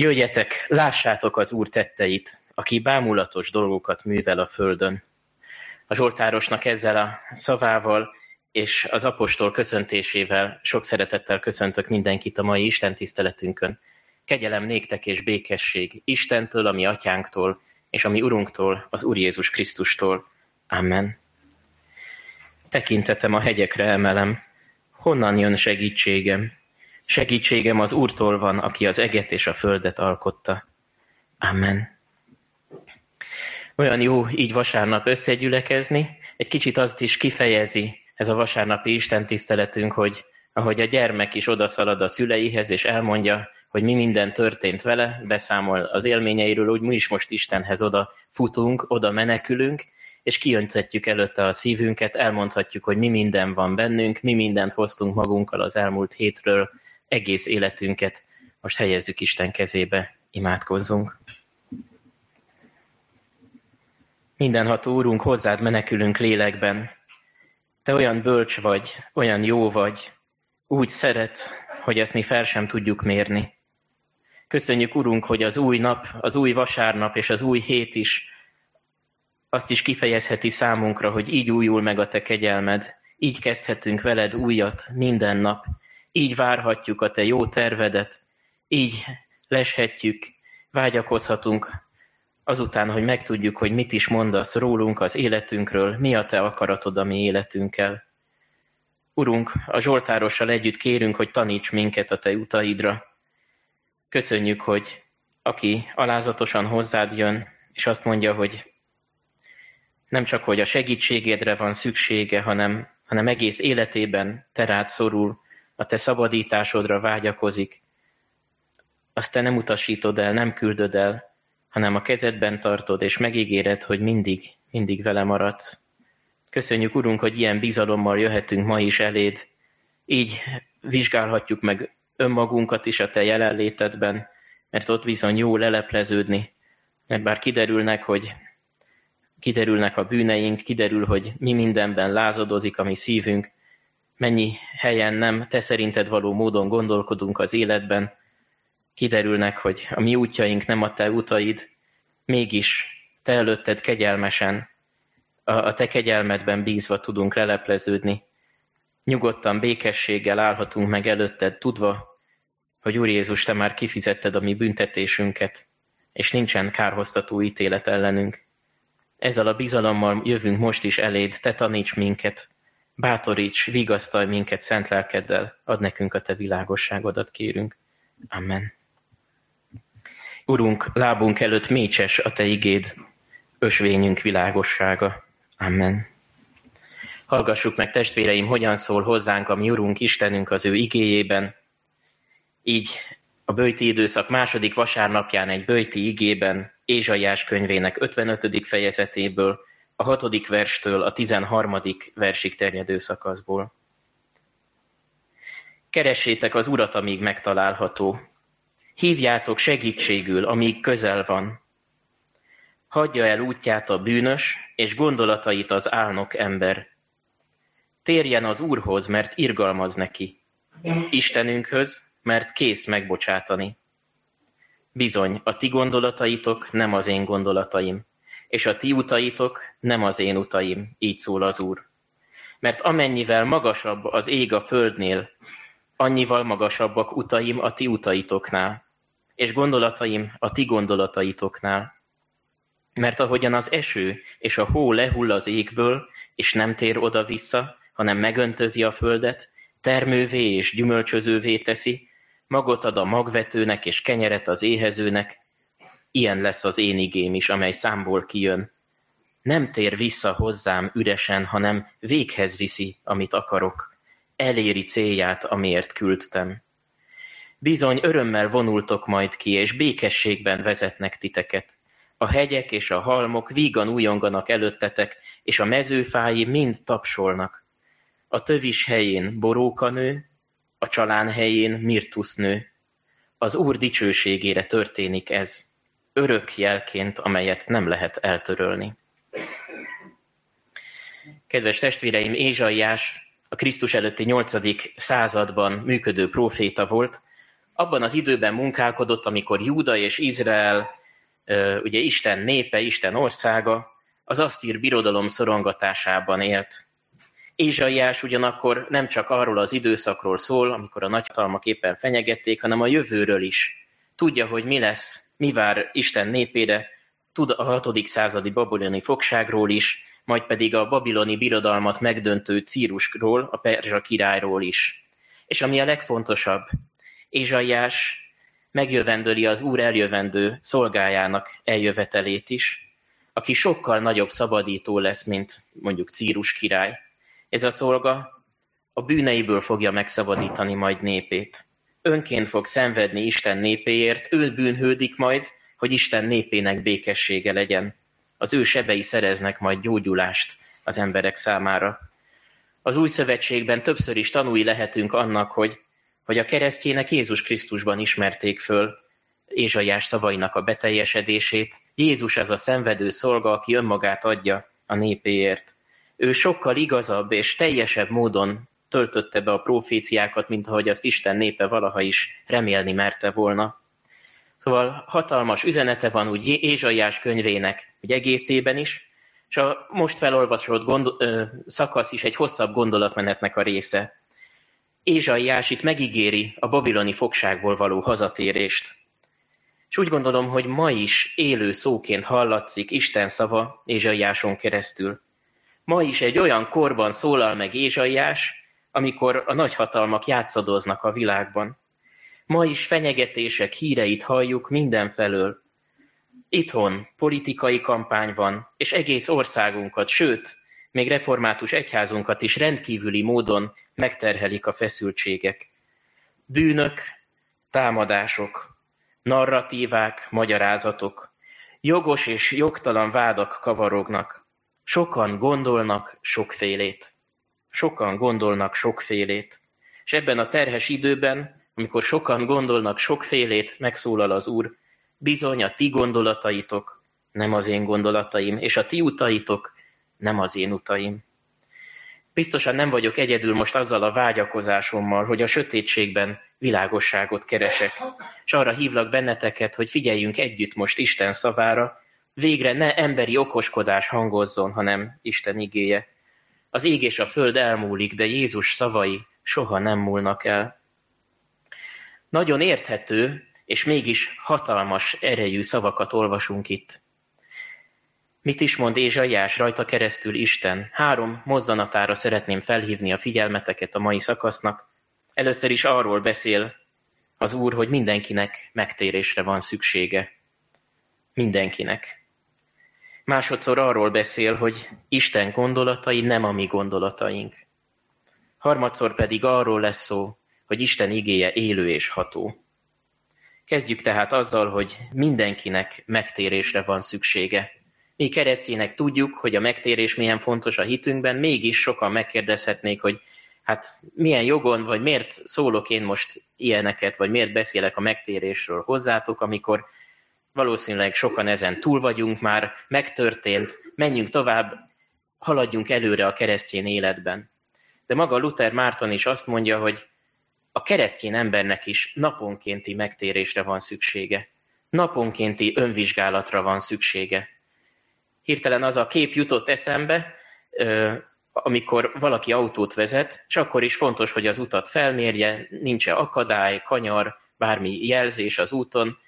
Jöjjetek, lássátok az Úr tetteit, aki bámulatos dolgokat művel a földön. A zsoltárosnak ezzel a szavával és az apostol köszöntésével sok szeretettel köszöntök mindenkit a mai istentiszteletünkön. Kegyelem néktek és békesség Istentől, a mi atyánktól, és a mi Urunktól, az Úr Jézus Krisztustól. Amen. Tekintetem a hegyekre emelem. Honnan jön segítségem? Segítségem az Úrtól van, aki az eget és a földet alkotta. Amen. Olyan jó így vasárnap összegyülekezni. Egy kicsit azt is kifejezi ez a vasárnapi istentiszteletünk, hogy ahogy a gyermek is odaszalad a szüleihez, és elmondja, hogy mi minden történt vele, beszámol az élményeiről, úgy mi is most Istenhez oda futunk, oda menekülünk, és kiönthetjük előtte a szívünket, elmondhatjuk, hogy mi minden van bennünk, mi mindent hoztunk magunkkal az elmúlt hétről, egész életünket. Most helyezzük Isten kezébe, imádkozzunk. Mindenható Úrunk, hozzád menekülünk lélekben. Te olyan bölcs vagy, olyan jó vagy, úgy szeretsz, hogy ezt mi fel sem tudjuk mérni. Köszönjük, Urunk, hogy az új nap, az új vasárnap és az új hét is azt is kifejezheti számunkra, hogy így újul meg a te kegyelmed, így kezdhetünk veled újat minden nap, így várhatjuk a te jó tervedet, így leshetjük, vágyakozhatunk azután, hogy megtudjuk, hogy mit is mondasz rólunk, az életünkről, mi a te akaratod a mi életünkkel. Urunk, a zsoltárossal együtt kérünk, hogy taníts minket a te utaidra. Köszönjük, hogy aki alázatosan hozzád jön, és azt mondja, hogy nem csak, hogy a segítségedre van szüksége, hanem egész életében te rád szorul, a te szabadításodra vágyakozik. Azt te nem utasítod el, nem küldöd el, hanem a kezedben tartod, és megígéred, hogy mindig vele maradsz. Köszönjük, Urunk, hogy ilyen bizalommal jöhetünk ma is eléd. Így vizsgálhatjuk meg önmagunkat is a te jelenlétedben, mert ott bizony jó lelepleződni. Mert bár kiderülnek a bűneink, kiderül, hogy mi mindenben lázadozik a mi szívünk, mennyi helyen nem te szerinted való módon gondolkodunk az életben, kiderülnek, hogy a mi útjaink nem a te utaid, mégis te előtted kegyelmesen, a te kegyelmedben bízva tudunk lelepleződni. Nyugodtan, békességgel állhatunk meg előtted, tudva, hogy Úr Jézus, te már kifizetted a mi büntetésünket, és nincsen kárhoztató ítélet ellenünk. Ezzel a bizalommal jövünk most is eléd, te taníts minket, bátoríts, vigasztalj minket szent lelkeddel, add nekünk a te világosságodat, kérünk. Amen. Urunk, lábunk előtt mécses a te igéd, ösvényünk világossága. Amen. Hallgassuk meg, testvéreim, hogyan szól hozzánk a mi Urunk Istenünk az ő igéjében. Így a böjti időszak második vasárnapján egy böjti igében, Ézsaiás könyvének 55. fejezetéből, a 6. verstől a 13. versig terjedő szakaszból. Keressétek az Urat, amíg megtalálható. Hívjátok segítségül, amíg közel van. Hagyja el útját a bűnös, és gondolatait az álnok ember. Térjen az Úrhoz, mert irgalmaz neki. Istenünkhöz, mert kész megbocsátani. Bizony, a ti gondolataitok nem az én gondolataim, és a ti utaitok nem az én utaim, így szól az Úr. Mert amennyivel magasabb az ég a földnél, annyival magasabbak utaim a ti utaitoknál, és gondolataim a ti gondolataitoknál. Mert ahogyan az eső és a hó lehull az égből, és nem tér oda-vissza, hanem megöntözi a földet, termővé és gyümölcsözővé teszi, magot ad a magvetőnek és kenyeret az éhezőnek, ilyen lesz az én igém is, amely számból kijön. Nem tér vissza hozzám üresen, hanem véghez viszi, amit akarok. Eléri célját, amiért küldtem. Bizony örömmel vonultok majd ki, és békességben vezetnek titeket. A hegyek és a halmok vígan újonganak előttetek, és a mezőfái mind tapsolnak. A tövis helyén boróka nő, a csalán helyén mirtusz nő. Az Úr dicsőségére történik ez, örök jelként, amelyet nem lehet eltörölni. Kedves testvéreim, Ézsaiás a Krisztus előtti 8. században működő próféta volt, abban az időben munkálkodott, amikor Júda és Izrael, ugye Isten népe, Isten országa, az asztír birodalom szorongatásában élt. Ézsaiás ugyanakkor nem csak arról az időszakról szól, amikor a nagyhatalmak éppen fenyegették, hanem a jövőről is. Tudja, hogy mi lesz, mi vár Isten népére, tud a 6. századi babiloni fogságról is, majd pedig a babiloni birodalmat megdöntő Círusról, a perzsa királyról is. És ami a legfontosabb, Ézsaiás megjövendöli az Úr eljövendő szolgájának eljövetelét is, aki sokkal nagyobb szabadító lesz, mint mondjuk Círus király. Ez a szolga a bűneiből fogja megszabadítani majd népét. Önként fog szenvedni Isten népéért, ő bűnhődik majd, hogy Isten népének békessége legyen. Az ő sebei szereznek majd gyógyulást az emberek számára. Az új szövetségben többször is tanúi lehetünk annak, hogy a keresztjének Jézus Krisztusban ismerték föl Ézsaiás szavainak a beteljesedését. Jézus az a szenvedő szolga, aki önmagát adja a népéért. Ő sokkal igazabb és teljesebb módon töltötte be a proféciákat, mint ahogy azt Isten népe valaha is remélni merte volna. Szóval hatalmas üzenete van úgy Ézsaiás könyvének, úgy egészében is, és a most felolvasott szakasz is egy hosszabb gondolatmenetnek a része. Ézsaiás itt megígéri a babiloni fogságból való hazatérést. És úgy gondolom, hogy ma is élő szóként hallatszik Isten szava Ézsaiáson keresztül. Ma is egy olyan korban szólal meg Ézsaiás, amikor a nagyhatalmak játszadoznak a világban. Ma is fenyegetések híreit halljuk mindenfelől. Itthon politikai kampány van, és egész országunkat, sőt, még református egyházunkat is rendkívüli módon megterhelik a feszültségek. Bűnök, támadások, narratívák, magyarázatok, jogos és jogtalan vádak kavarognak. Sokan gondolnak sokfélét. És ebben a terhes időben, amikor sokan gondolnak sokfélét, megszólal az Úr, bizony a ti gondolataitok nem az én gondolataim, és a ti utaitok nem az én utaim. Biztosan nem vagyok egyedül most azzal a vágyakozásommal, hogy a sötétségben világosságot keresek. És arra hívlak benneteket, hogy figyeljünk együtt most Isten szavára, végre ne emberi okoskodás hangozzon, hanem Isten igéje. Az ég és a föld elmúlik, de Jézus szavai soha nem múlnak el. Nagyon érthető, és mégis hatalmas erejű szavakat olvasunk itt. Mit is mond Ézsaiás rajta keresztül Isten? 3 mozzanatára szeretném felhívni a figyelmeteket a mai szakasznak. Először is arról beszél az Úr, hogy mindenkinek megtérésre van szüksége. Mindenkinek. Másodszor arról beszél, hogy Isten gondolatai nem a mi gondolataink. Harmadszor pedig arról lesz szó, hogy Isten igéje élő és ható. Kezdjük tehát azzal, hogy mindenkinek megtérésre van szüksége. Mi keresztjének tudjuk, hogy a megtérés milyen fontos a hitünkben, mégis sokan megkérdezhetnék, hogy hát milyen jogon, vagy miért szólok én most ilyeneket, vagy miért beszélek a megtérésről hozzátok, amikor valószínűleg sokan ezen túl vagyunk már, megtörtént, menjünk tovább, haladjunk előre a keresztény életben. De maga Luther Márton is azt mondja, hogy a keresztény embernek is naponkénti megtérésre van szüksége. Naponkénti önvizsgálatra van szüksége. Hirtelen az a kép jutott eszembe, amikor valaki autót vezet, és akkor is fontos, hogy az utat felmérje, nincs-e akadály, kanyar, bármi jelzés az úton,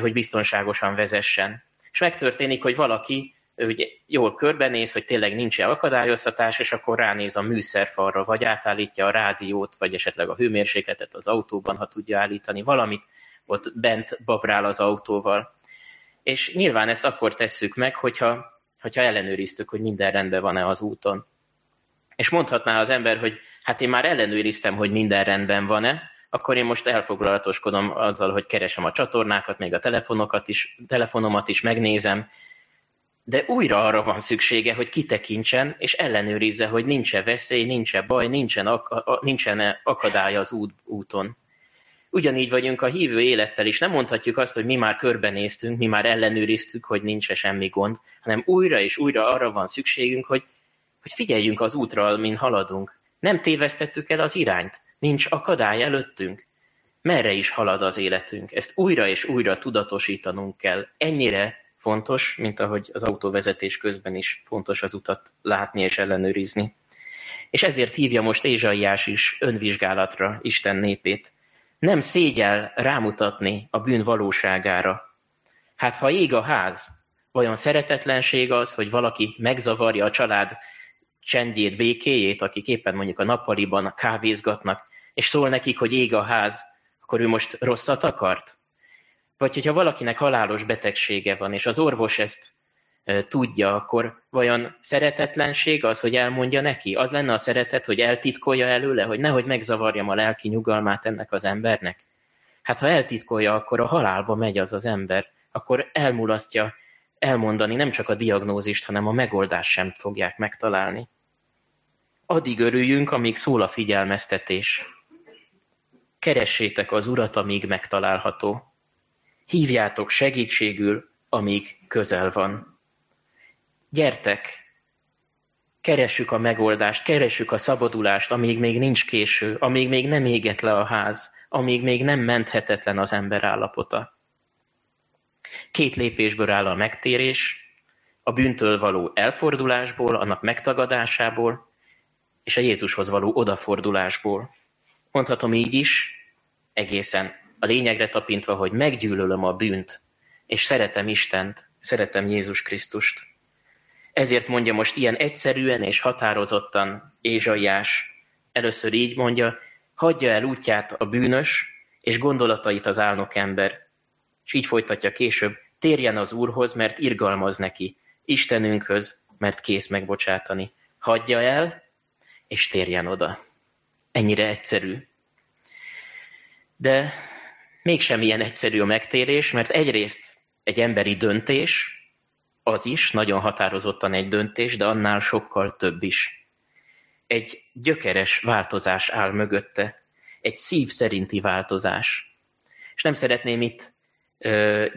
hogy biztonságosan vezessen. És megtörténik, hogy valaki ugye, jól körbenéz, hogy tényleg nincs-e akadályoztatás, és akkor ránéz a műszerfalra, vagy átállítja a rádiót, vagy esetleg a hőmérsékletet az autóban, ha tudja állítani valamit, ott bent babrál az autóval. És nyilván ezt akkor tesszük meg, hogyha ellenőriztük, hogy minden rendben van-e az úton. És mondhatná az ember, hogy hát én már ellenőriztem, hogy minden rendben van-e, akkor én most elfoglalatoskodom azzal, hogy keresem a csatornákat, még a telefonomat is megnézem, de újra arra van szüksége, hogy kitekintsen, és ellenőrizze, hogy nincs-e veszély, nincs-e baj, nincsen akadály az úton. Ugyanígy vagyunk a hívő élettel is, nem mondhatjuk azt, hogy mi már körbenéztünk, mi már ellenőriztük, hogy nincs-e semmi gond, hanem újra és újra arra van szükségünk, hogy figyeljünk az útra, amin haladunk. Nem tévesztettük el az irányt, nincs akadály előttünk. merre is halad az életünk. Ezt újra és újra tudatosítanunk kell. Ennyire fontos, mint ahogy az autóvezetés közben is fontos az utat látni és ellenőrizni. És ezért hívja most Ézsaiás is önvizsgálatra Isten népét. Nem szégyell rámutatni a bűn valóságára. Hát ha ég a ház, vajon szeretetlenség az, hogy valaki megzavarja a család csendjét, békéjét, akik éppen mondjuk a nappaliban kávézgatnak, és szól nekik, hogy ég a ház, akkor ő most rosszat akart? Vagy hogyha valakinek halálos betegsége van, és az orvos ezt tudja, akkor vajon szeretetlenség az, hogy elmondja neki? Az lenne a szeretet, hogy eltitkolja előle, hogy nehogy megzavarjam a lelki nyugalmát ennek az embernek? Hát ha eltitkolja, akkor a halálba megy az ember, akkor elmulasztja elmondani nem csak a diagnózist, hanem a megoldást sem fogják megtalálni. Addig örüljünk, amíg szól a figyelmeztetés. Keressétek az Urat, amíg megtalálható. Hívjátok segítségül, amíg közel van. Gyertek, keressük a megoldást, keressük a szabadulást, amíg még nincs késő, amíg még nem égett le a ház, amíg még nem menthetetlen az ember állapota. 2 lépésből áll a megtérés, a bűntől való elfordulásból, annak megtagadásából, és a Jézushoz való odafordulásból. Mondhatom így is, egészen a lényegre tapintva, hogy meggyűlölöm a bűnt, és szeretem Istent, szeretem Jézus Krisztust. Ezért mondja most ilyen egyszerűen és határozottan Ézsaiás. Először így mondja, hagyja el útját a bűnös, és gondolatait az álnok ember. És így folytatja később, térjen az Úrhoz, mert irgalmaz neki, Istenünkhöz, mert kész megbocsátani. Hagyja el, és térjen oda. Ennyire egyszerű. De mégsem ilyen egyszerű a megtérés, mert egyrészt egy emberi döntés, az is, nagyon határozottan egy döntés, de annál sokkal több is. Egy gyökeres változás áll mögötte, egy szív szerinti változás. És nem szeretném itt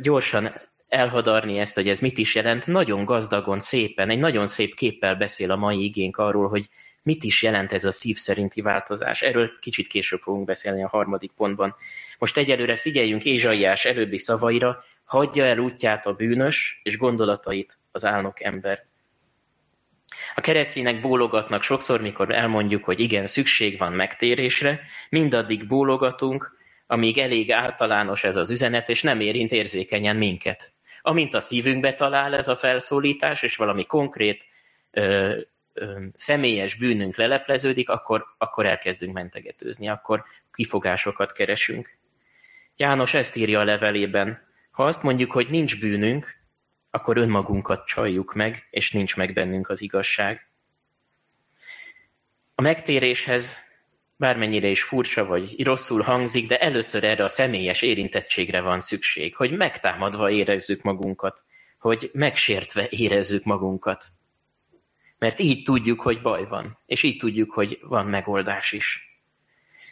gyorsan elhadarni ezt, hogy ez mit is jelent. Nagyon gazdagon, szépen, egy nagyon szép képpel beszél a mai igénk arról, hogy mit is jelent ez a szív szerinti változás. Erről kicsit később fogunk beszélni a 3. pontban. Most egyelőre figyeljünk Ézsaiás előbbi szavaira, hagyja el útját a bűnös, és gondolatait az álnok ember. A keresztények bólogatnak sokszor, mikor elmondjuk, hogy igen, szükség van megtérésre, mindaddig bólogatunk, amíg elég általános ez az üzenet, és nem érint érzékenyen minket. Amint a szívünkbe talál ez a felszólítás, és valami konkrét, személyes bűnünk lelepleződik, akkor elkezdünk mentegetőzni, akkor kifogásokat keresünk. János ezt írja a levelében, ha azt mondjuk, hogy nincs bűnünk, akkor önmagunkat csaljuk meg, és nincs meg bennünk az igazság. A megtéréshez bármennyire is furcsa vagy rosszul hangzik, de először erre a személyes érintettségre van szükség, hogy megtámadva érezzük magunkat, hogy megsértve érezzük magunkat. Mert így tudjuk, hogy baj van, és így tudjuk, hogy van megoldás is.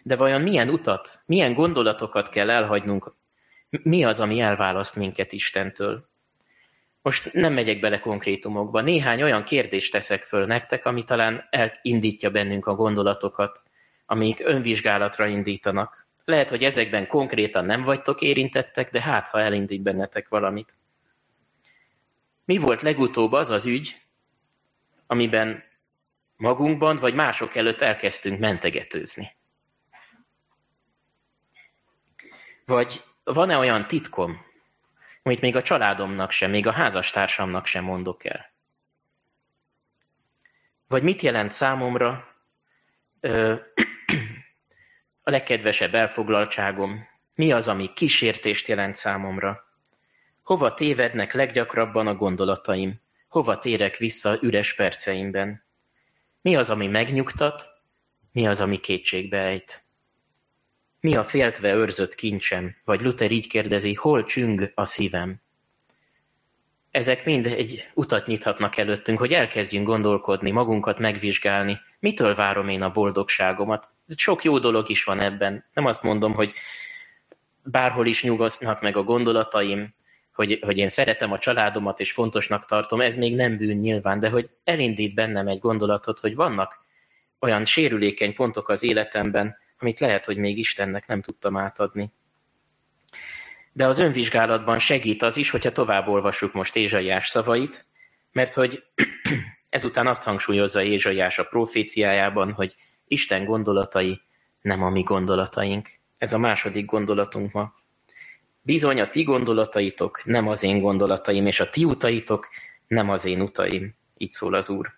De vajon milyen utat, milyen gondolatokat kell elhagynunk, mi az, ami elválaszt minket Istentől? Most nem megyek bele konkrétumokba, néhány olyan kérdést teszek föl nektek, ami talán elindítja bennünk a gondolatokat, amik önvizsgálatra indítanak. Lehet, hogy ezekben konkrétan nem vagytok érintettek, de hát, ha elindít bennetek valamit. Mi volt legutóbb az az ügy, amiben magunkban vagy mások előtt elkezdtünk mentegetőzni? Vagy van-e olyan titkom, amit még a családomnak sem, még a házastársamnak sem mondok el? Vagy mit jelent számomra a legkedvesebb elfoglaltságom? Mi az, ami kísértést jelent számomra? Hova tévednek leggyakrabban a gondolataim? Hova térek vissza üres perceimben? Mi az, ami megnyugtat? Mi az, ami kétségbe ejt? Mi a féltve őrzött kincsem? Vagy Luther így kérdezi, hol csüng a szívem? Ezek mind egy utat nyithatnak előttünk, hogy elkezdjünk gondolkodni, magunkat megvizsgálni. Mitől várom én a boldogságomat? Sok jó dolog is van ebben. Nem azt mondom, hogy bárhol is nyugodnak meg a gondolataim, hogy én szeretem a családomat, és fontosnak tartom, ez még nem bűn nyilván, de hogy elindít bennem egy gondolatot, hogy vannak olyan sérülékeny pontok az életemben, amit lehet, hogy még Istennek nem tudtam átadni. De az önvizsgálatban segít az is, hogyha tovább olvassuk most Ézsaiás szavait, mert hogy ezután azt hangsúlyozza Ézsaiás a proféciájában, hogy Isten gondolatai nem a mi gondolataink. Ez a második gondolatunk ma. Bizony a ti gondolataitok nem az én gondolataim, és a ti utaitok nem az én utaim. Így szól az Úr.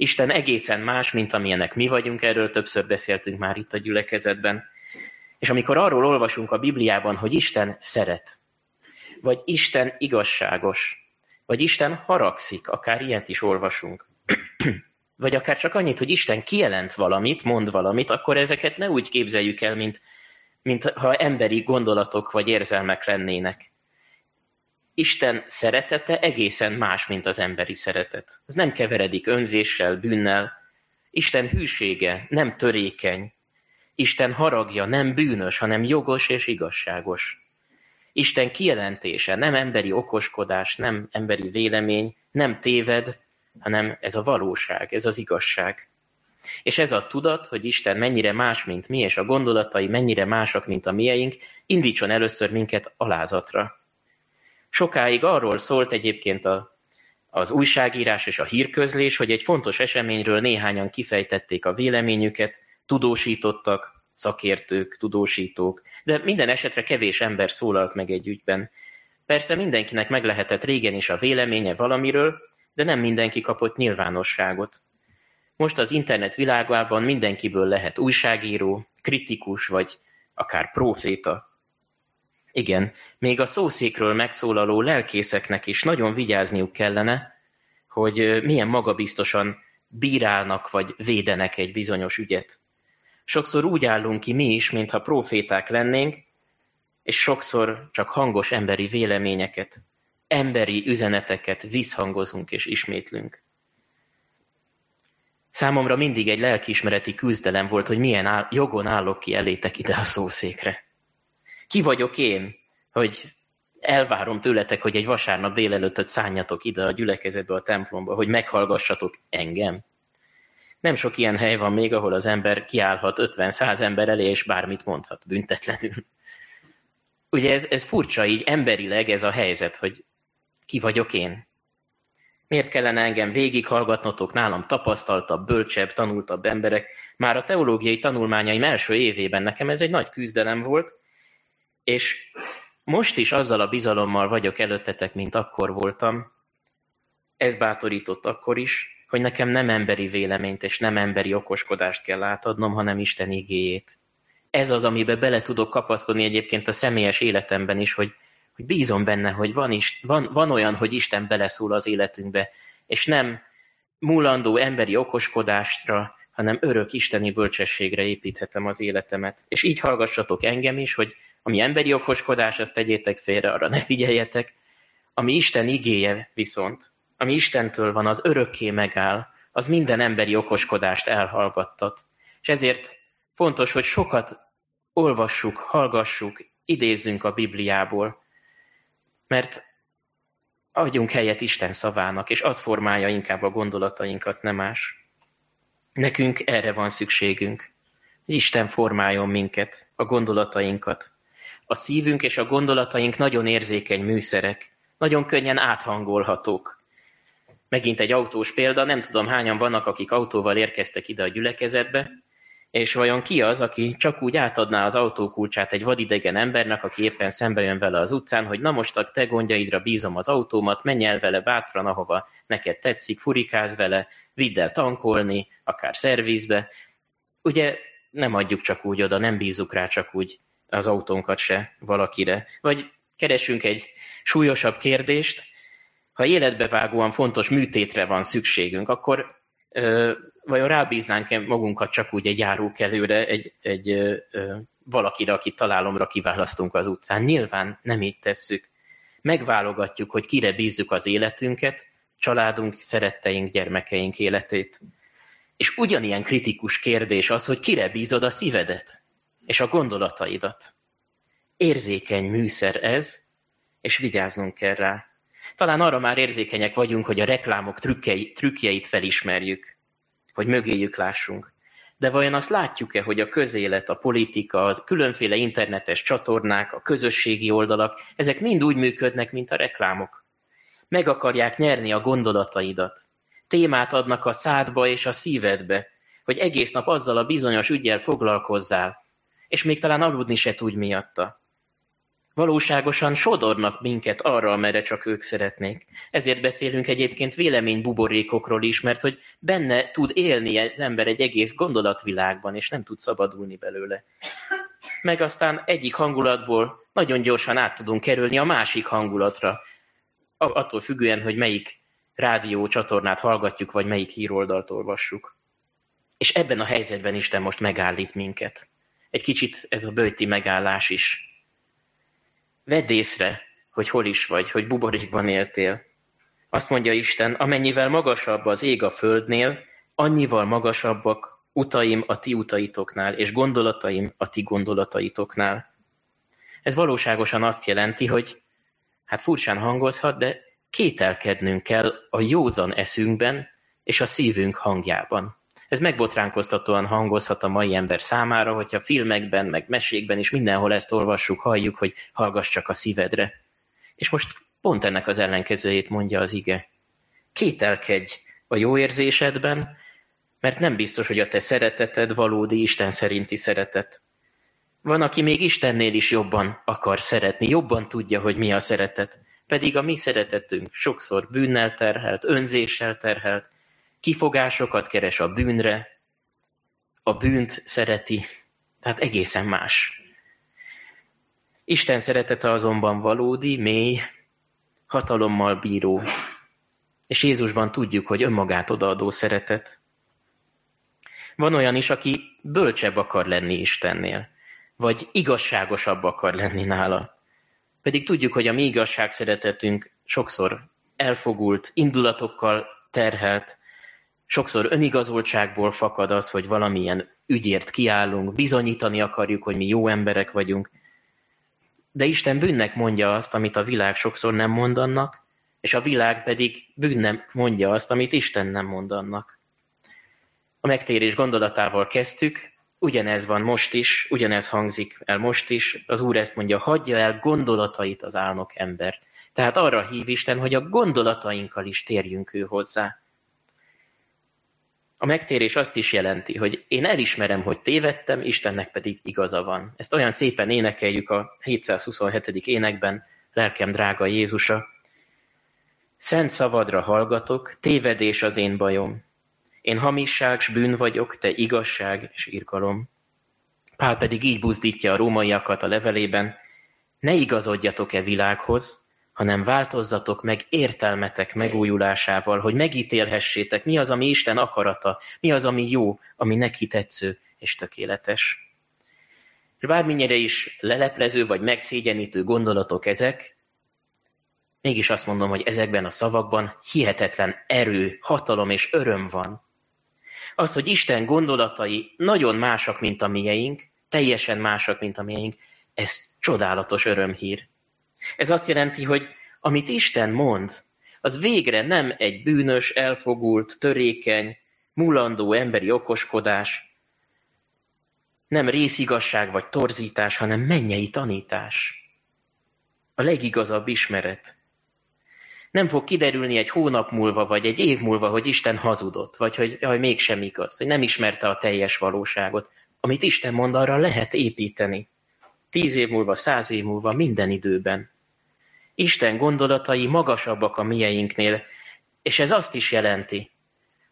Isten egészen más, mint amilyenek mi vagyunk, erről többször beszéltünk már itt a gyülekezetben. És amikor arról olvasunk a Bibliában, hogy Isten szeret, vagy Isten igazságos, vagy Isten haragszik, akár ilyet is olvasunk, vagy akár csak annyit, hogy Isten kijelent valamit, mond valamit, akkor ezeket ne úgy képzeljük el, mint ha emberi gondolatok vagy érzelmek lennének. Isten szeretete egészen más, mint az emberi szeretet. Ez nem keveredik önzéssel, bűnnel. Isten hűsége nem törékeny. Isten haragja nem bűnös, hanem jogos és igazságos. Isten kijelentése nem emberi okoskodás, nem emberi vélemény, nem téved, hanem ez a valóság, ez az igazság. És ez a tudat, hogy Isten mennyire más, mint mi, és a gondolatai mennyire másak, mint a mieink, indítson először minket alázatra. Sokáig arról szólt egyébként az újságírás és a hírközlés, hogy egy fontos eseményről néhányan kifejtették a véleményüket, tudósítottak, szakértők, tudósítók, de minden esetre kevés ember szólalt meg egy ügyben. Persze mindenkinek meg lehetett régen is a véleménye valamiről, de nem mindenki kapott nyilvánosságot. Most az internet világában mindenkiből lehet újságíró, kritikus vagy akár próféta. Igen, még a szószékről megszólaló lelkészeknek is nagyon vigyázniuk kellene, hogy milyen magabiztosan bírálnak vagy védenek egy bizonyos ügyet. Sokszor úgy állunk ki mi is, mintha próféták lennénk, és sokszor csak hangos emberi véleményeket, emberi üzeneteket visszhangozunk és ismétlünk. Számomra mindig egy lelkiismereti küzdelem volt, hogy milyen jogon állok ki elétek ide a szószékre. Ki vagyok én, hogy elvárom tőletek, hogy egy vasárnap délelőttöt szánjatok ide a gyülekezetbe, a templomba, hogy meghallgassatok engem? Nem sok ilyen hely van még, ahol az ember kiállhat 50-100 ember elé, és bármit mondhat büntetlenül. Ugye ez furcsa így emberileg ez a helyzet, hogy ki vagyok én? Miért kellene engem végighallgatnotok, nálam tapasztaltabb, bölcsebb, tanultabb emberek? Már a teológiai tanulmányaim első évében nekem ez egy nagy küzdelem volt, és most is azzal a bizalommal vagyok előttetek, mint akkor voltam. Ez bátorított akkor is, hogy nekem nem emberi véleményt és nem emberi okoskodást kell átadnom, hanem Isten igéjét. Ez az, amiben bele tudok kapaszkodni egyébként a személyes életemben is, hogy bízom benne, hogy van olyan, hogy Isten beleszól az életünkbe, és nem múlandó emberi okoskodásra, hanem örök isteni bölcsességre építhetem az életemet. És így hallgassatok engem is, hogy ami emberi okoskodás, azt tegyétek félre, arra ne figyeljetek. Ami Isten igéje viszont, ami Istentől van, az örökké megáll, az minden emberi okoskodást elhallgattat. És ezért fontos, hogy sokat olvassuk, hallgassuk, idézzünk a Bibliából, mert adjunk helyet Isten szavának, és az formálja inkább a gondolatainkat, nem más. Nekünk erre van szükségünk, hogy Isten formáljon minket, a gondolatainkat. A szívünk és a gondolataink nagyon érzékeny műszerek, nagyon könnyen áthangolhatók. Megint egy autós példa, nem tudom hányan vannak, akik autóval érkeztek ide a gyülekezetbe, és vajon ki az, aki csak úgy átadná az autókulcsát egy vadidegen embernek, aki éppen szembe jön vele az utcán, hogy na most a te gondjaidra bízom az autómat, menj el vele bátran, ahova neked tetszik, furikáz vele, vidd el tankolni, akár szervizbe. Ugye nem adjuk csak úgy oda, nem bízunk rá csak úgy az autónkat se valakire. Vagy keresünk egy súlyosabb kérdést, ha életbevágóan fontos műtétre van szükségünk, akkor vajon rábíznánk magunkat csak úgy egy járókelőre, valakire, akit találomra kiválasztunk az utcán? Nyilván nem így tesszük. Megválogatjuk, hogy kire bízzük az életünket, családunk, szeretteink, gyermekeink életét. És ugyanilyen kritikus kérdés az, hogy kire bízod a szívedet és a gondolataidat. Érzékeny műszer ez, és vigyáznunk kell rá. Talán arra már érzékenyek vagyunk, hogy a reklámok trükkjeit felismerjük, hogy mögéjük lássunk. de vajon azt látjuk-e, hogy a közélet, a politika, az különféle internetes csatornák, a közösségi oldalak, ezek mind úgy működnek, mint a reklámok. Meg akarják nyerni a gondolataidat. Témát adnak a szádba és a szívedbe, hogy egész nap azzal a bizonyos üggyel foglalkozzál, és még talán aludni se tudj miatta. Valóságosan sodornak minket arra, amerre csak ők szeretnék. Ezért beszélünk egyébként véleménybuborékokról is, mert hogy benne tud élni az ember egy egész gondolatvilágban, és nem tud szabadulni belőle. Meg aztán egyik hangulatból nagyon gyorsan át tudunk kerülni a másik hangulatra, attól függően, hogy melyik rádiócsatornát hallgatjuk, vagy melyik híroldalt olvassuk. És ebben a helyzetben Isten most megállít minket. Egy kicsit ez a böjti megállás is. Vedd észre, hogy hol is vagy, hogy buborékban éltél. Azt mondja Isten, amennyivel magasabb az ég a földnél, annyival magasabbak utaim a ti utaitoknál, és gondolataim a ti gondolataitoknál. Ez valóságosan azt jelenti, hogy hát furcsán hangozhat, de kételkednünk kell a józan eszünkben és a szívünk hangjában. Ez megbotránkoztatóan hangozhat a mai ember számára, hogyha filmekben, meg mesékben is mindenhol ezt olvassuk, halljuk, hogy hallgass csak a szívedre. És most pont ennek az ellenkezőjét mondja az ige. Kételkedj a jó érzésedben, mert nem biztos, hogy a te szereteted valódi Isten szerinti szeretet. Van, aki még Istennél is jobban akar szeretni, jobban tudja, hogy mi a szeretet. Pedig a mi szeretetünk sokszor bűnnel terhelt, önzéssel terhelt, kifogásokat keres a bűnre, a bűnt szereti, tehát egészen más. Isten szeretete azonban valódi, mély, hatalommal bíró, és Jézusban tudjuk, hogy önmagát odaadó szeretet. Van olyan is, aki bölcsebb akar lenni Istennél, vagy igazságosabb akar lenni nála. Pedig tudjuk, hogy a mi igazság szeretetünk sokszor elfogult, indulatokkal terhelt, sokszor önigazoltságból fakad az, hogy valamilyen ügyért kiállunk, bizonyítani akarjuk, hogy mi jó emberek vagyunk. De Isten bűnnek mondja azt, amit a világ sokszor nem mond annak, és a világ pedig bűnnek mondja azt, amit Isten nem mond annak. A megtérés gondolatával kezdtük, ugyanez van most is, ugyanez hangzik el most is. Az Úr ezt mondja, hagyja el gondolatait az álnok ember. Tehát arra hív Isten, hogy a gondolatainkkal is térjünk ő hozzá. A megtérés azt is jelenti, hogy én elismerem, hogy tévedtem, Istennek pedig igaza van. Ezt olyan szépen énekeljük a 727. énekben, lelkem drága Jézusa. Szent szavadra hallgatok, tévedés az én bajom. Én hamisság s bűn vagyok, te igazság és irgalom. Pál pedig így buzdítja a rómaiakat a levelében, ne igazodjatok-e világhoz, hanem változzatok meg értelmetek megújulásával, hogy megítélhessétek, mi az, ami Isten akarata, mi az, ami jó, ami neki tetsző és tökéletes. És bármennyire is leleplező vagy megszégyenítő gondolatok ezek, mégis azt mondom, hogy ezekben a szavakban hihetetlen erő, hatalom és öröm van. Az, hogy Isten gondolatai nagyon másak, mint a mieink, teljesen másak, mint a mieink, ez csodálatos örömhír. Ez azt jelenti, hogy amit Isten mond, az végre nem egy bűnös, elfogult, törékeny, mulandó emberi okoskodás, nem részigazság vagy torzítás, hanem mennyei tanítás. A legigazabb ismeret. Nem fog kiderülni egy hónap múlva, vagy egy év múlva, hogy Isten hazudott, vagy hogy jaj, mégsem igaz, hogy nem ismerte a teljes valóságot. Amit Isten mond, arra lehet építeni. 10 év múlva, 100 év múlva, minden időben. Isten gondolatai magasabbak a mieinknél, és ez azt is jelenti,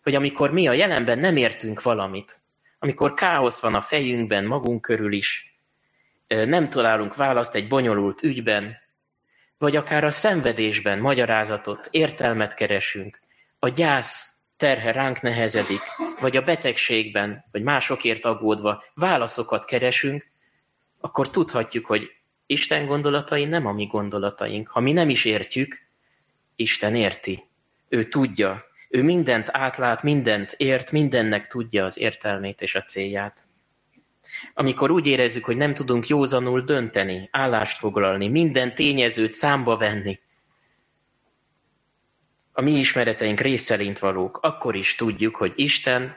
hogy amikor mi a jelenben nem értünk valamit, amikor káosz van a fejünkben, magunk körül is, nem találunk választ egy bonyolult ügyben, vagy akár a szenvedésben magyarázatot, értelmet keresünk, a gyász terhe ránk nehezedik, vagy a betegségben, vagy másokért aggódva válaszokat keresünk, akkor tudhatjuk, hogy Isten gondolatai nem a mi gondolataink. Ha mi nem is értjük, Isten érti. Ő tudja. Ő mindent átlát, mindent ért, mindennek tudja az értelmét és a célját. Amikor úgy érezzük, hogy nem tudunk józanul dönteni, állást foglalni, minden tényezőt számba venni, a mi ismereteink rész szerint valók, akkor is tudjuk, hogy Isten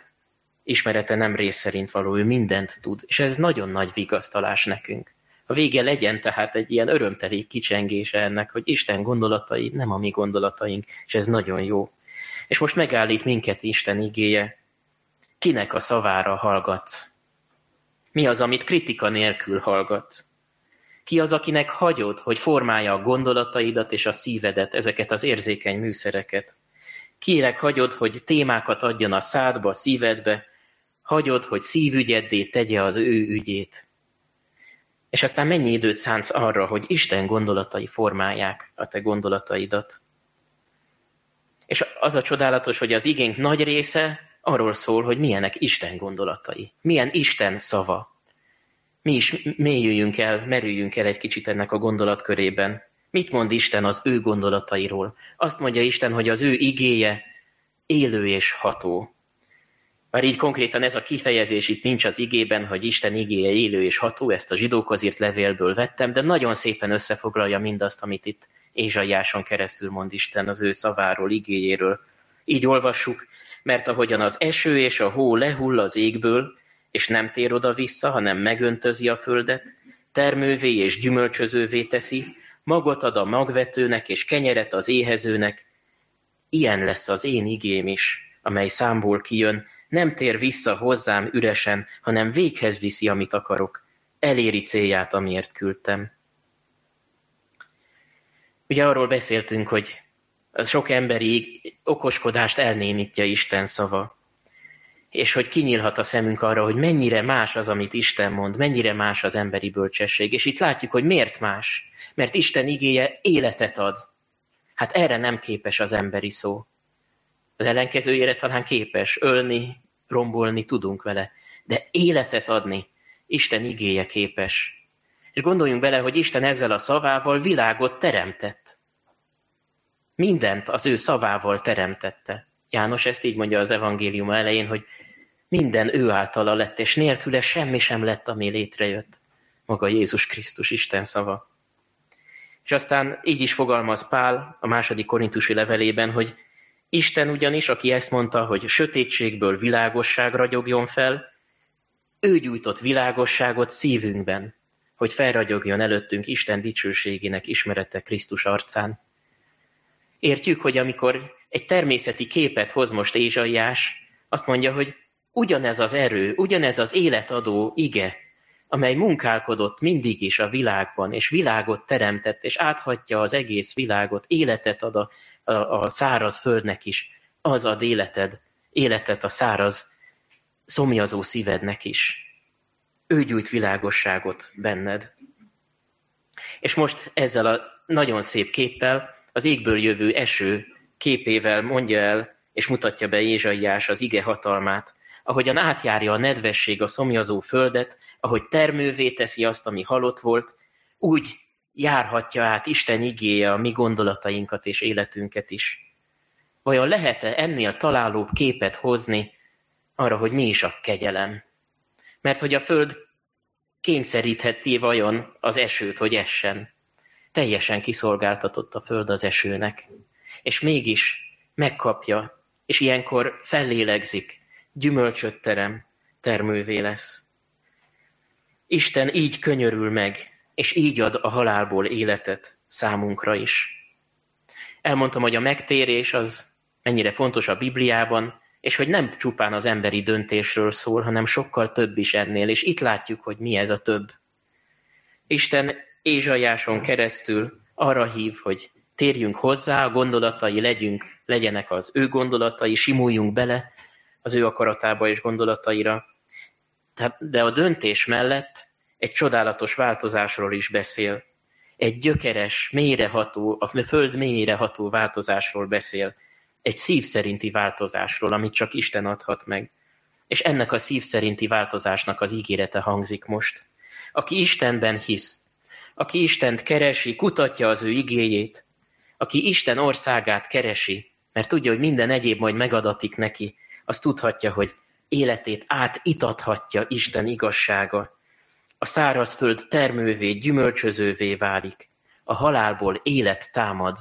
ismerete nem rész szerint való, ő mindent tud, és ez nagyon nagy vigasztalás nekünk. A vége legyen tehát egy ilyen örömteli kicsengése ennek, hogy Isten gondolatai nem a mi gondolataink, és ez nagyon jó. És most megállít minket Isten igéje. Kinek a szavára hallgatsz? Mi az, amit kritika nélkül hallgatsz? Ki az, akinek hagyod, hogy formálja a gondolataidat és a szívedet, ezeket az érzékeny műszereket? Kinek hagyod, hogy témákat adjon a szádba, a szívedbe? Hagyod, hogy szívügyeddé tegye az ő ügyét? És aztán mennyi időt szánsz arra, hogy Isten gondolatai formálják a te gondolataidat? És az a csodálatos, hogy az igénk nagy része arról szól, hogy milyenek Isten gondolatai, milyen Isten szava. Mi is mélyüljünk el, merüljünk el egy kicsit ennek a gondolatkörében. Mit mond Isten az ő gondolatairól? Azt mondja Isten, hogy az ő igéje élő és ható. Már így konkrétan ez a kifejezés itt nincs az igében, hogy Isten igéje élő és ható, ezt a zsidókhoz írt levélből vettem, de nagyon szépen összefoglalja mindazt, amit itt Ézsaiáson keresztül mond Isten az ő szaváról, igéjéről. Így olvassuk, mert ahogyan az eső és a hó lehull az égből, és nem tér oda-vissza, hanem megöntözi a földet, termővé és gyümölcsözővé teszi, magot ad a magvetőnek és kenyeret az éhezőnek, ilyen lesz az én igém is, amely számból kijön, nem tér vissza hozzám üresen, hanem véghez viszi, amit akarok, eléri célját, amiért küldtem. Ugye arról beszéltünk, hogy sok emberi okoskodást elnémítja Isten szava, és hogy kinyílhat a szemünk arra, hogy mennyire más az, amit Isten mond, mennyire más az emberi bölcsesség. És itt látjuk, hogy miért más. Mert Isten igéje életet ad. Hát erre nem képes az emberi szó. Az ellenkezőjére talán képes ölni, rombolni tudunk vele, de életet adni Isten igéje képes. És gondoljunk bele, hogy Isten ezzel a szavával világot teremtett. Mindent az ő szavával teremtette. János ezt így mondja az evangélium elején, hogy minden ő általa lett, és nélküle semmi sem lett, ami létrejött. Maga Jézus Krisztus, Isten szava. És aztán így is fogalmaz Pál a második korintusi levelében, hogy Isten ugyanis, aki ezt mondta, hogy sötétségből világosság ragyogjon fel, ő gyújtott világosságot szívünkben, hogy felragyogjon előttünk Isten dicsőségének ismerete Krisztus arcán. Értjük, hogy amikor egy természeti képet hoz most Ézsaiás, azt mondja, hogy ugyanez az erő, ugyanez az életadó ige, amely munkálkodott mindig is a világban, és világot teremtett, és áthatja az egész világot, életet ad a száraz földnek is, az ad életet a száraz, szomjazó szívednek is. Ő gyújt világosságot benned. És most ezzel a nagyon szép képpel, az égből jövő eső képével mondja el, és mutatja be Ézsaiás az ige hatalmát, ahogyan átjárja a nedvesség a szomjazó földet, ahogy termővé teszi azt, ami halott volt, úgy járhatja át Isten igéje a mi gondolatainkat és életünket is. Vajon lehet-e ennél találóbb képet hozni arra, hogy mi is a kegyelem? Mert hogy a föld kényszerítheti vajon az esőt, hogy essen. Teljesen kiszolgáltatott a föld az esőnek, és mégis megkapja, és ilyenkor fellélegzik, gyümölcsöt terem, termővé lesz. Isten így könyörül meg, és így ad a halálból életet számunkra is. Elmondtam, hogy a megtérés az mennyire fontos a Bibliában, és hogy nem csupán az emberi döntésről szól, hanem sokkal több is ennél, és itt látjuk, hogy mi ez a több. Isten Ézsaiáson keresztül arra hív, hogy térjünk hozzá, a gondolatai legyenek az ő gondolatai, simuljunk bele az ő akaratába és gondolataira. De a döntés mellett egy csodálatos változásról is beszél. Egy gyökeres, mélyreható, a föld mélyreható változásról beszél. Egy szív szerinti változásról, amit csak Isten adhat meg. És ennek a szív szerinti változásnak az ígérete hangzik most. Aki Istenben hisz, aki Istent keresi, kutatja az ő igéjét, aki Isten országát keresi, mert tudja, hogy minden egyéb majd megadatik neki, az tudhatja, hogy életét átitathatja Isten igazsága. A szárazföld termővé, gyümölcsözővé válik. A halálból élet támad.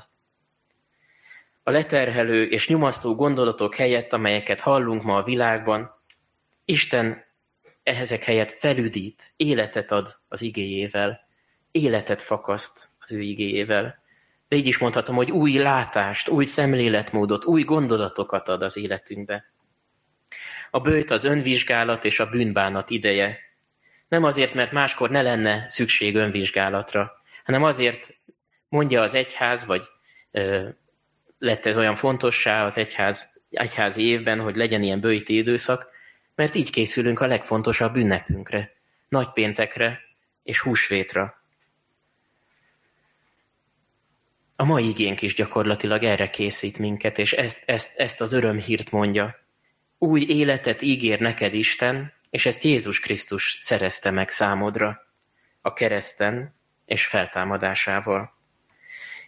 A leterhelő és nyomasztó gondolatok helyett, amelyeket hallunk ma a világban, Isten ezek helyett felüdít, életet ad az igéjével, életet fakaszt az ő igéjével. De így is mondhatom, hogy új látást, új szemléletmódot, új gondolatokat ad az életünkbe. A böjt az önvizsgálat és a bűnbánat ideje. Nem azért, mert máskor ne lenne szükség önvizsgálatra, hanem azért mondja az egyház, vagy lett ez olyan fontossá az egyházi évben, hogy legyen ilyen böjti időszak, mert így készülünk a legfontosabb ünnepünkre, nagypéntekre és húsvétra. A mai igénk is gyakorlatilag erre készít minket, és ezt az örömhírt mondja. Új életet ígér neked Isten, és ezt Jézus Krisztus szerezte meg számodra a kereszten és feltámadásával.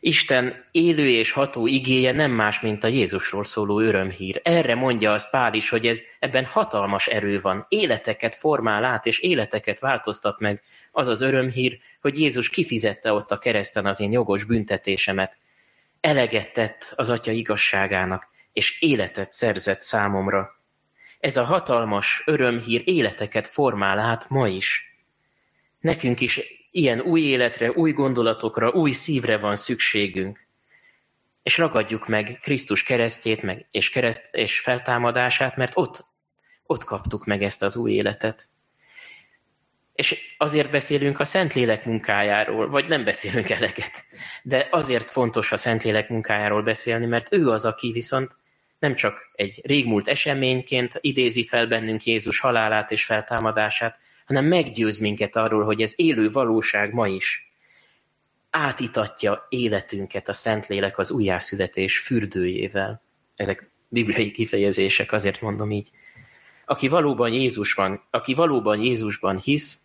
Isten élő és ható igéje nem más, mint a Jézusról szóló örömhír. Erre mondja az Pál is, hogy ebben hatalmas erő van. Életeket formál át, és életeket változtat meg az az örömhír, hogy Jézus kifizette ott a kereszten az én jogos büntetésemet. Eleget tett az Atya igazságának, és életet szerzett számomra. Ez a hatalmas örömhír életeket formál át ma is. Nekünk is ilyen új életre, új gondolatokra, új szívre van szükségünk. És ragadjuk meg Krisztus keresztjét és feltámadását, mert ott kaptuk meg ezt az új életet. És azért beszélünk a Szentlélek munkájáról, vagy nem beszélünk eleget. De azért fontos a Szentlélek munkájáról beszélni, mert ő az, aki viszont nem csak egy régmúlt eseményként idézi fel bennünk Jézus halálát és feltámadását, hanem meggyőz minket arról, hogy ez élő valóság ma is. Átitatja életünket a Szentlélek az újjászületés fürdőjével. Ezek bibliai kifejezések, azért mondom így. Aki valóban Jézusban hisz,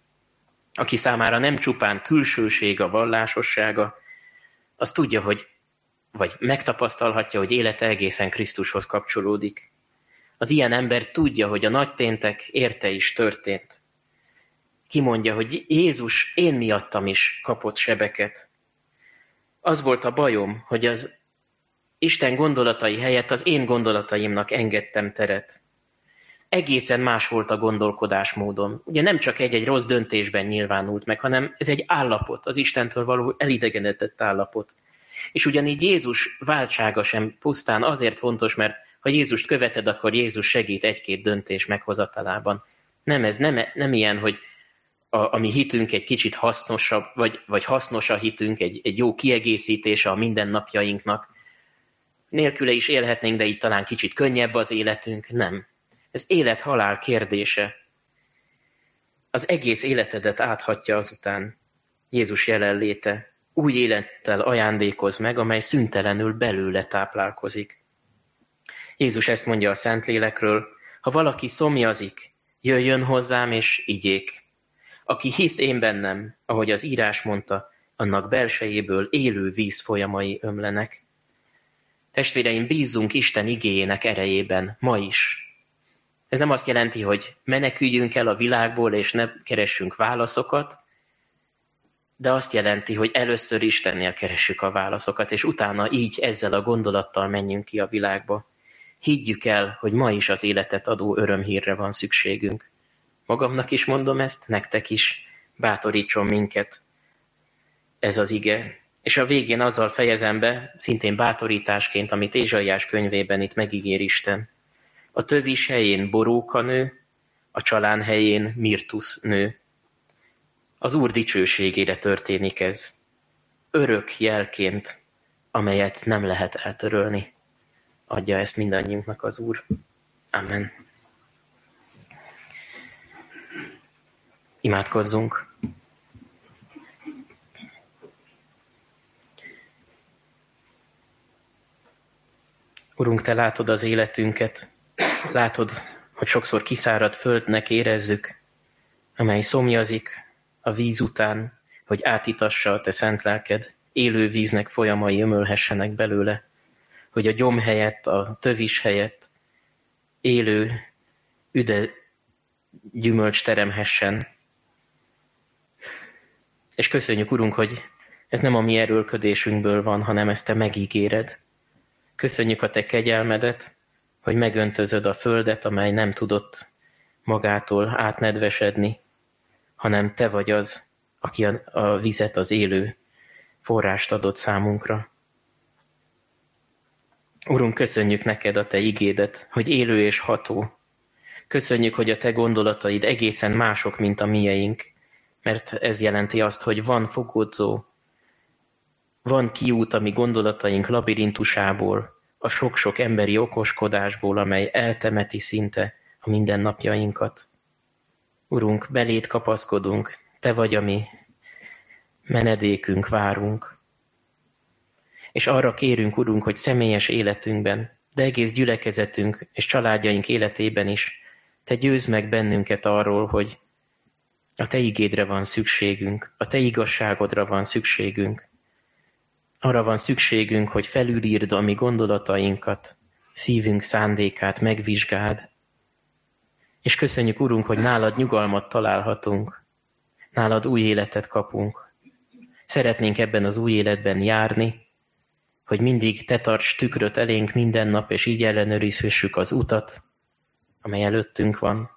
aki számára nem csupán külsőség a vallásossága, az tudja, vagy megtapasztalhatja, hogy élete egészen Krisztushoz kapcsolódik. Az ilyen ember tudja, hogy a nagypéntek érte is történt. Kimondja, hogy Jézus én miattam is kapott sebeket. Az volt a bajom, hogy az Isten gondolatai helyett az én gondolataimnak engedtem teret. Egészen más volt a gondolkodásmódom. Ugye nem csak egy rossz döntésben nyilvánult meg, hanem ez egy állapot, az Istentől való elidegenedett állapot. És ugyanígy Jézus váltsága sem pusztán azért fontos, mert ha Jézust követed, akkor Jézus segít egy-két döntés meghozatalában. Nem, ez nem ilyen, hogy a mi hitünk egy kicsit hasznosabb, vagy hasznos a hitünk, egy jó kiegészítése a mindennapjainknak. Nélküle is élhetnénk, de így talán kicsit könnyebb az életünk. Nem. Ez élet-halál kérdése. Az egész életedet áthatja azután Jézus jelenléte. Új élettel ajándékoz meg, amely szüntelenül belőle táplálkozik. Jézus ezt mondja a Szentlélekről, ha valaki szomjazik, jöjjön hozzám és igyék. Aki hisz én bennem, ahogy az írás mondta, annak belsejéből élő víz folyamai ömlenek. Testvéreim, bízzunk Isten igéjének erejében ma is. Ez nem azt jelenti, hogy meneküljünk el a világból, és ne keressünk válaszokat, de azt jelenti, hogy először Istennél keressük a válaszokat, és utána így ezzel a gondolattal menjünk ki a világba. Higgyük el, hogy ma is az életet adó örömhírre van szükségünk. Magamnak is mondom ezt, nektek is, bátorítson minket ez az ige. És a végén azzal fejezem be, szintén bátorításként, amit Ézsaiás könyvében itt megígér Isten. A tövis helyén boróka nő, a csalán helyén mirtusz nő. Az Úr dicsőségére történik ez. Örök jelként, amelyet nem lehet eltörölni. Adja ezt mindannyiunknak az Úr. Amen. Imádkozzunk. Urunk, Te látod az életünket. Látod, hogy sokszor kiszáradt földnek érezzük, amely szomjazik a víz után, hogy átitassa a Te szent lelked, élő víznek folyamai ömölhessenek belőle, hogy a gyom helyett, a tövis helyett élő, üde gyümölcs teremhessen. És köszönjük, Urunk, hogy ez nem a mi erőlködésünkből van, hanem ezt Te megígéred. Köszönjük a Te kegyelmedet, hogy megöntözöd a földet, amely nem tudott magától átnedvesedni, hanem te vagy az, aki a vizet, az élő forrást adott számunkra. Urunk, köszönjük neked a te igédet, hogy élő és ható. Köszönjük, hogy a te gondolataid egészen mások, mint a mieink, mert ez jelenti azt, hogy van fogódzó, van kiút a mi gondolataink labirintusából, a sok-sok emberi okoskodásból, amely eltemeti szinte a mindennapjainkat. Urunk, beléd kapaszkodunk, te vagy a mi menedékünk, várunk. És arra kérünk, Urunk, hogy személyes életünkben, de egész gyülekezetünk és családjaink életében is te győzd meg bennünket arról, hogy a te igédre van szükségünk, a te igazságodra van szükségünk. Arra van szükségünk, hogy felülírd a mi gondolatainkat, szívünk szándékát megvizsgáld. És köszönjük, Urunk, hogy nálad nyugalmat találhatunk, nálad új életet kapunk. Szeretnénk ebben az új életben járni, hogy mindig te tarts tükröt elénk minden nap, és így ellenőrizhessük az utat, amely előttünk van.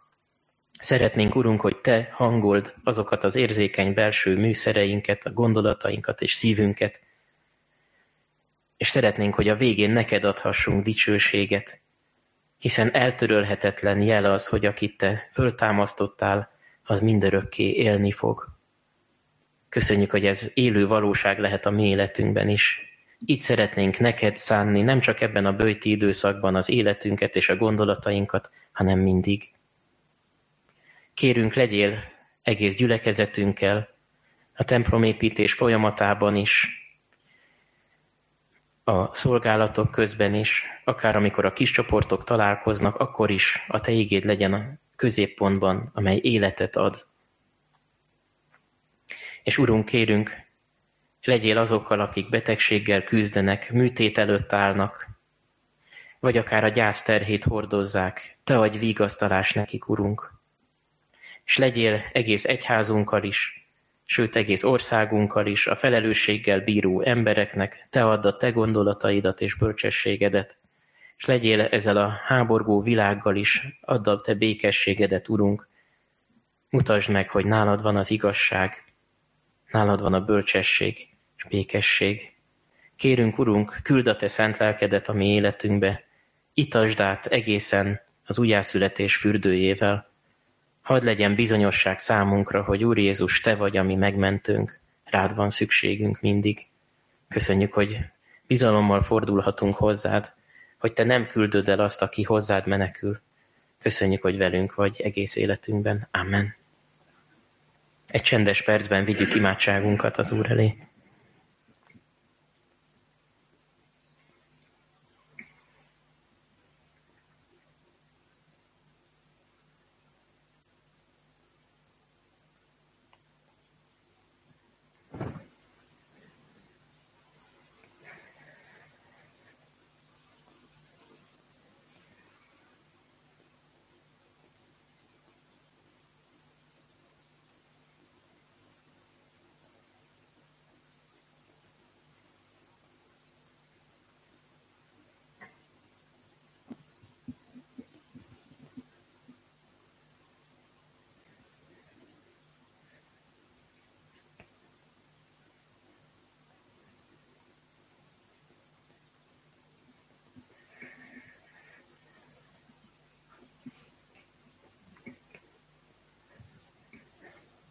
Szeretnénk, Urunk, hogy te hangold azokat az érzékeny belső műszereinket, a gondolatainkat és szívünket, és szeretnénk, hogy a végén neked adhassunk dicsőséget, hiszen eltörölhetetlen jel az, hogy akit te föltámasztottál, az mindörökké élni fog. Köszönjük, hogy ez élő valóság lehet a mi életünkben is. Így szeretnénk neked szánni, nem csak ebben a böjti időszakban az életünket és a gondolatainkat, hanem mindig. Kérünk, legyél egész gyülekezetünkkel, a templomépítés folyamatában is, a szolgálatok közben is, akár amikor a kis csoportok találkoznak, akkor is a te igéd legyen a középpontban, amely életet ad. És Urunk, kérünk, legyél azokkal, akik betegséggel küzdenek, műtét előtt állnak, vagy akár a gyász terhét hordozzák. Te adj vigasztalás nekik, Urunk. És legyél egész egyházunkkal is, sőt egész országunkkal is, a felelősséggel bíró embereknek, te add a te gondolataidat és bölcsességedet, és legyél ezzel a háborgó világgal is, add a te békességedet, Urunk. Mutasd meg, hogy nálad van az igazság, nálad van a bölcsesség és békesség. Kérünk, Urunk, küld a te szent lelkedet a mi életünkbe, itasd át egészen az újjászületés fürdőjével. Hadd legyen bizonyosság számunkra, hogy Úr Jézus, te vagy a mi megmentőnk, rád van szükségünk mindig. Köszönjük, hogy bizalommal fordulhatunk hozzád, hogy te nem küldöd el azt, aki hozzád menekül. Köszönjük, hogy velünk vagy egész életünkben. Amen. Egy csendes percben vigyük imádságunkat az Úr elé.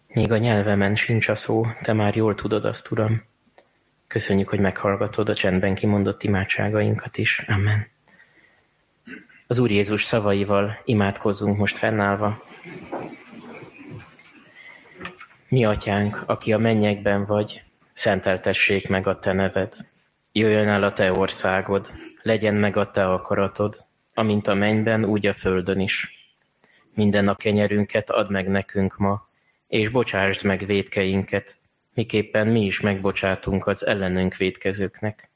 Még a nyelvemen sincs a szó, te már jól tudod azt, Uram. Köszönjük, hogy meghallgatod a csendben kimondott imádságainkat is. Amen. Az Úr Jézus szavaival imádkozzunk most fennállva. Mi atyánk, aki a mennyekben vagy, szenteltessék meg a te neved. Jöjjön el a te országod, legyen meg a te akaratod, amint a mennyben, úgy a földön is. Minden nap kenyerünket add meg nekünk ma, és bocsásd meg vétkeinket, miképpen mi is megbocsátunk az ellenünk vétkezőknek.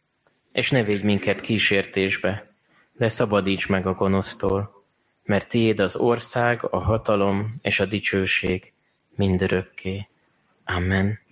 És ne védj minket kísértésbe, de szabadíts meg a gonosztól, mert tiéd az ország, a hatalom és a dicsőség mindörökké. Amen.